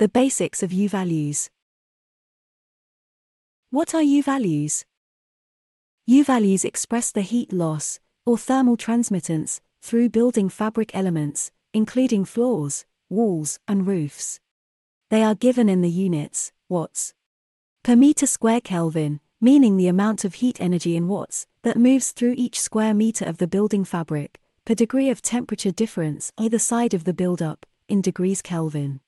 The basics of U-values. What are U-values? U-values express the heat loss, or thermal transmittance, through building fabric elements, including floors, walls, and roofs. They are given in the units, watts, per meter square Kelvin, meaning the amount of heat energy in watts that moves through each square meter of the building fabric, per degree of temperature difference either side of the buildup, in degrees Kelvin.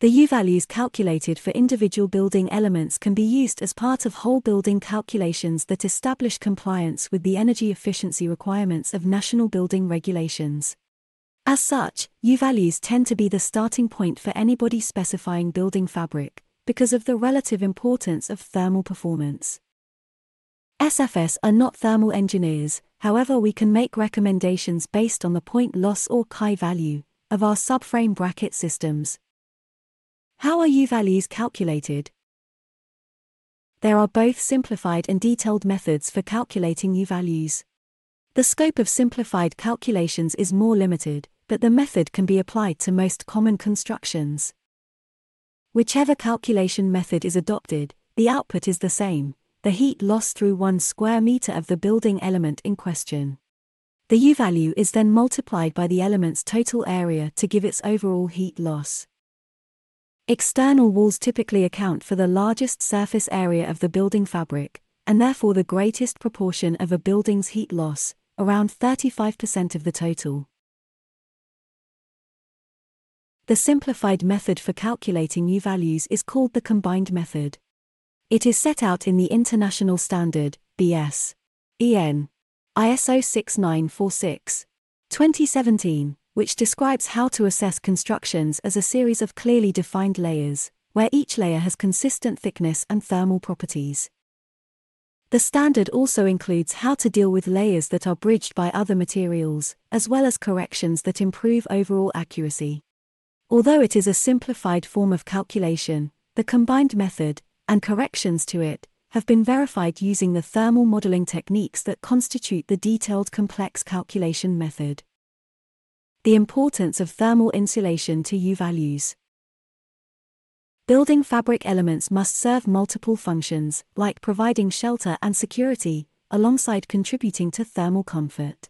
The U-values calculated for individual building elements can be used as part of whole building calculations that establish compliance with the energy efficiency requirements of national building regulations. As such, U-values tend to be the starting point for anybody specifying building fabric, because of the relative importance of thermal performance. SFS are not thermal engineers, however we can make recommendations based on the point loss or chi value of our subframe bracket systems. How are U-values calculated? There are both simplified and detailed methods for calculating U-values. The scope of simplified calculations is more limited, but the method can be applied to most common constructions. Whichever calculation method is adopted, the output is the same, the heat loss through 1 square meter of the building element in question. The U-value is then multiplied by the element's total area to give its overall heat loss. External walls typically account for the largest surface area of the building fabric, and therefore the greatest proportion of a building's heat loss, around 35% of the total. The simplified method for calculating U-values is called the combined method. It is set out in the international standard, BS EN ISO 6946, 2017. Which describes how to assess constructions as a series of clearly defined layers, where each layer has consistent thickness and thermal properties. The standard also includes how to deal with layers that are bridged by other materials, as well as corrections that improve overall accuracy. Although it is a simplified form of calculation, the combined method, and corrections to it, have been verified using the thermal modeling techniques that constitute the detailed complex calculation method. The importance of thermal insulation to U-values. Building fabric elements must serve multiple functions, like providing shelter and security, alongside contributing to thermal comfort.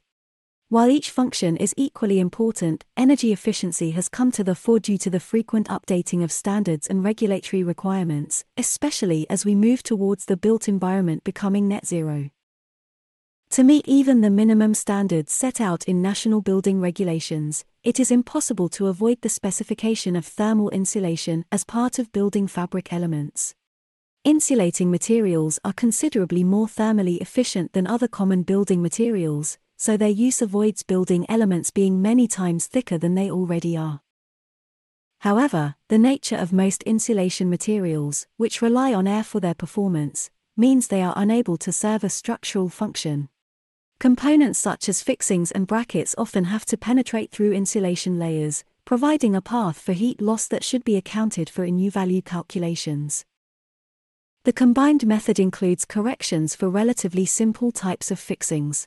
While each function is equally important, energy efficiency has come to the fore due to the frequent updating of standards and regulatory requirements, especially as we move towards the built environment becoming net zero. To meet even the minimum standards set out in national building regulations, it is impossible to avoid the specification of thermal insulation as part of building fabric elements. Insulating materials are considerably more thermally efficient than other common building materials, so their use avoids building elements being many times thicker than they already are. However, the nature of most insulation materials, which rely on air for their performance, means they are unable to serve a structural function. Components such as fixings and brackets often have to penetrate through insulation layers, providing a path for heat loss that should be accounted for in U-value calculations. The combined method includes corrections for relatively simple types of fixings.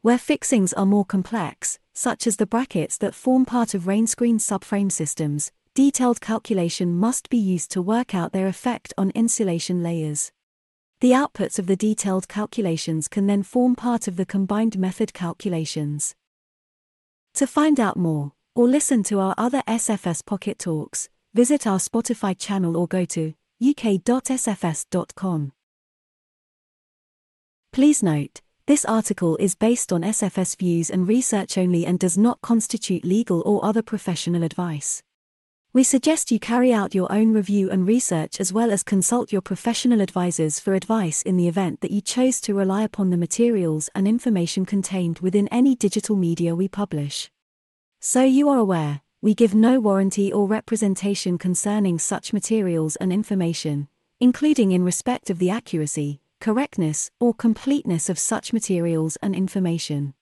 Where fixings are more complex, such as the brackets that form part of rainscreen subframe systems, detailed calculation must be used to work out their effect on insulation layers. The outputs of the detailed calculations can then form part of the combined method calculations. To find out more, or listen to our other SFS Pocket Talks, visit our Spotify channel or go to uk.sfs.com. Please note, this article is based on SFS views and research only and does not constitute legal or other professional advice. We suggest you carry out your own review and research as well as consult your professional advisors for advice in the event that you chose to rely upon the materials and information contained within any digital media we publish. So you are aware, we give no warranty or representation concerning such materials and information, including in respect of the accuracy, correctness, or completeness of such materials and information.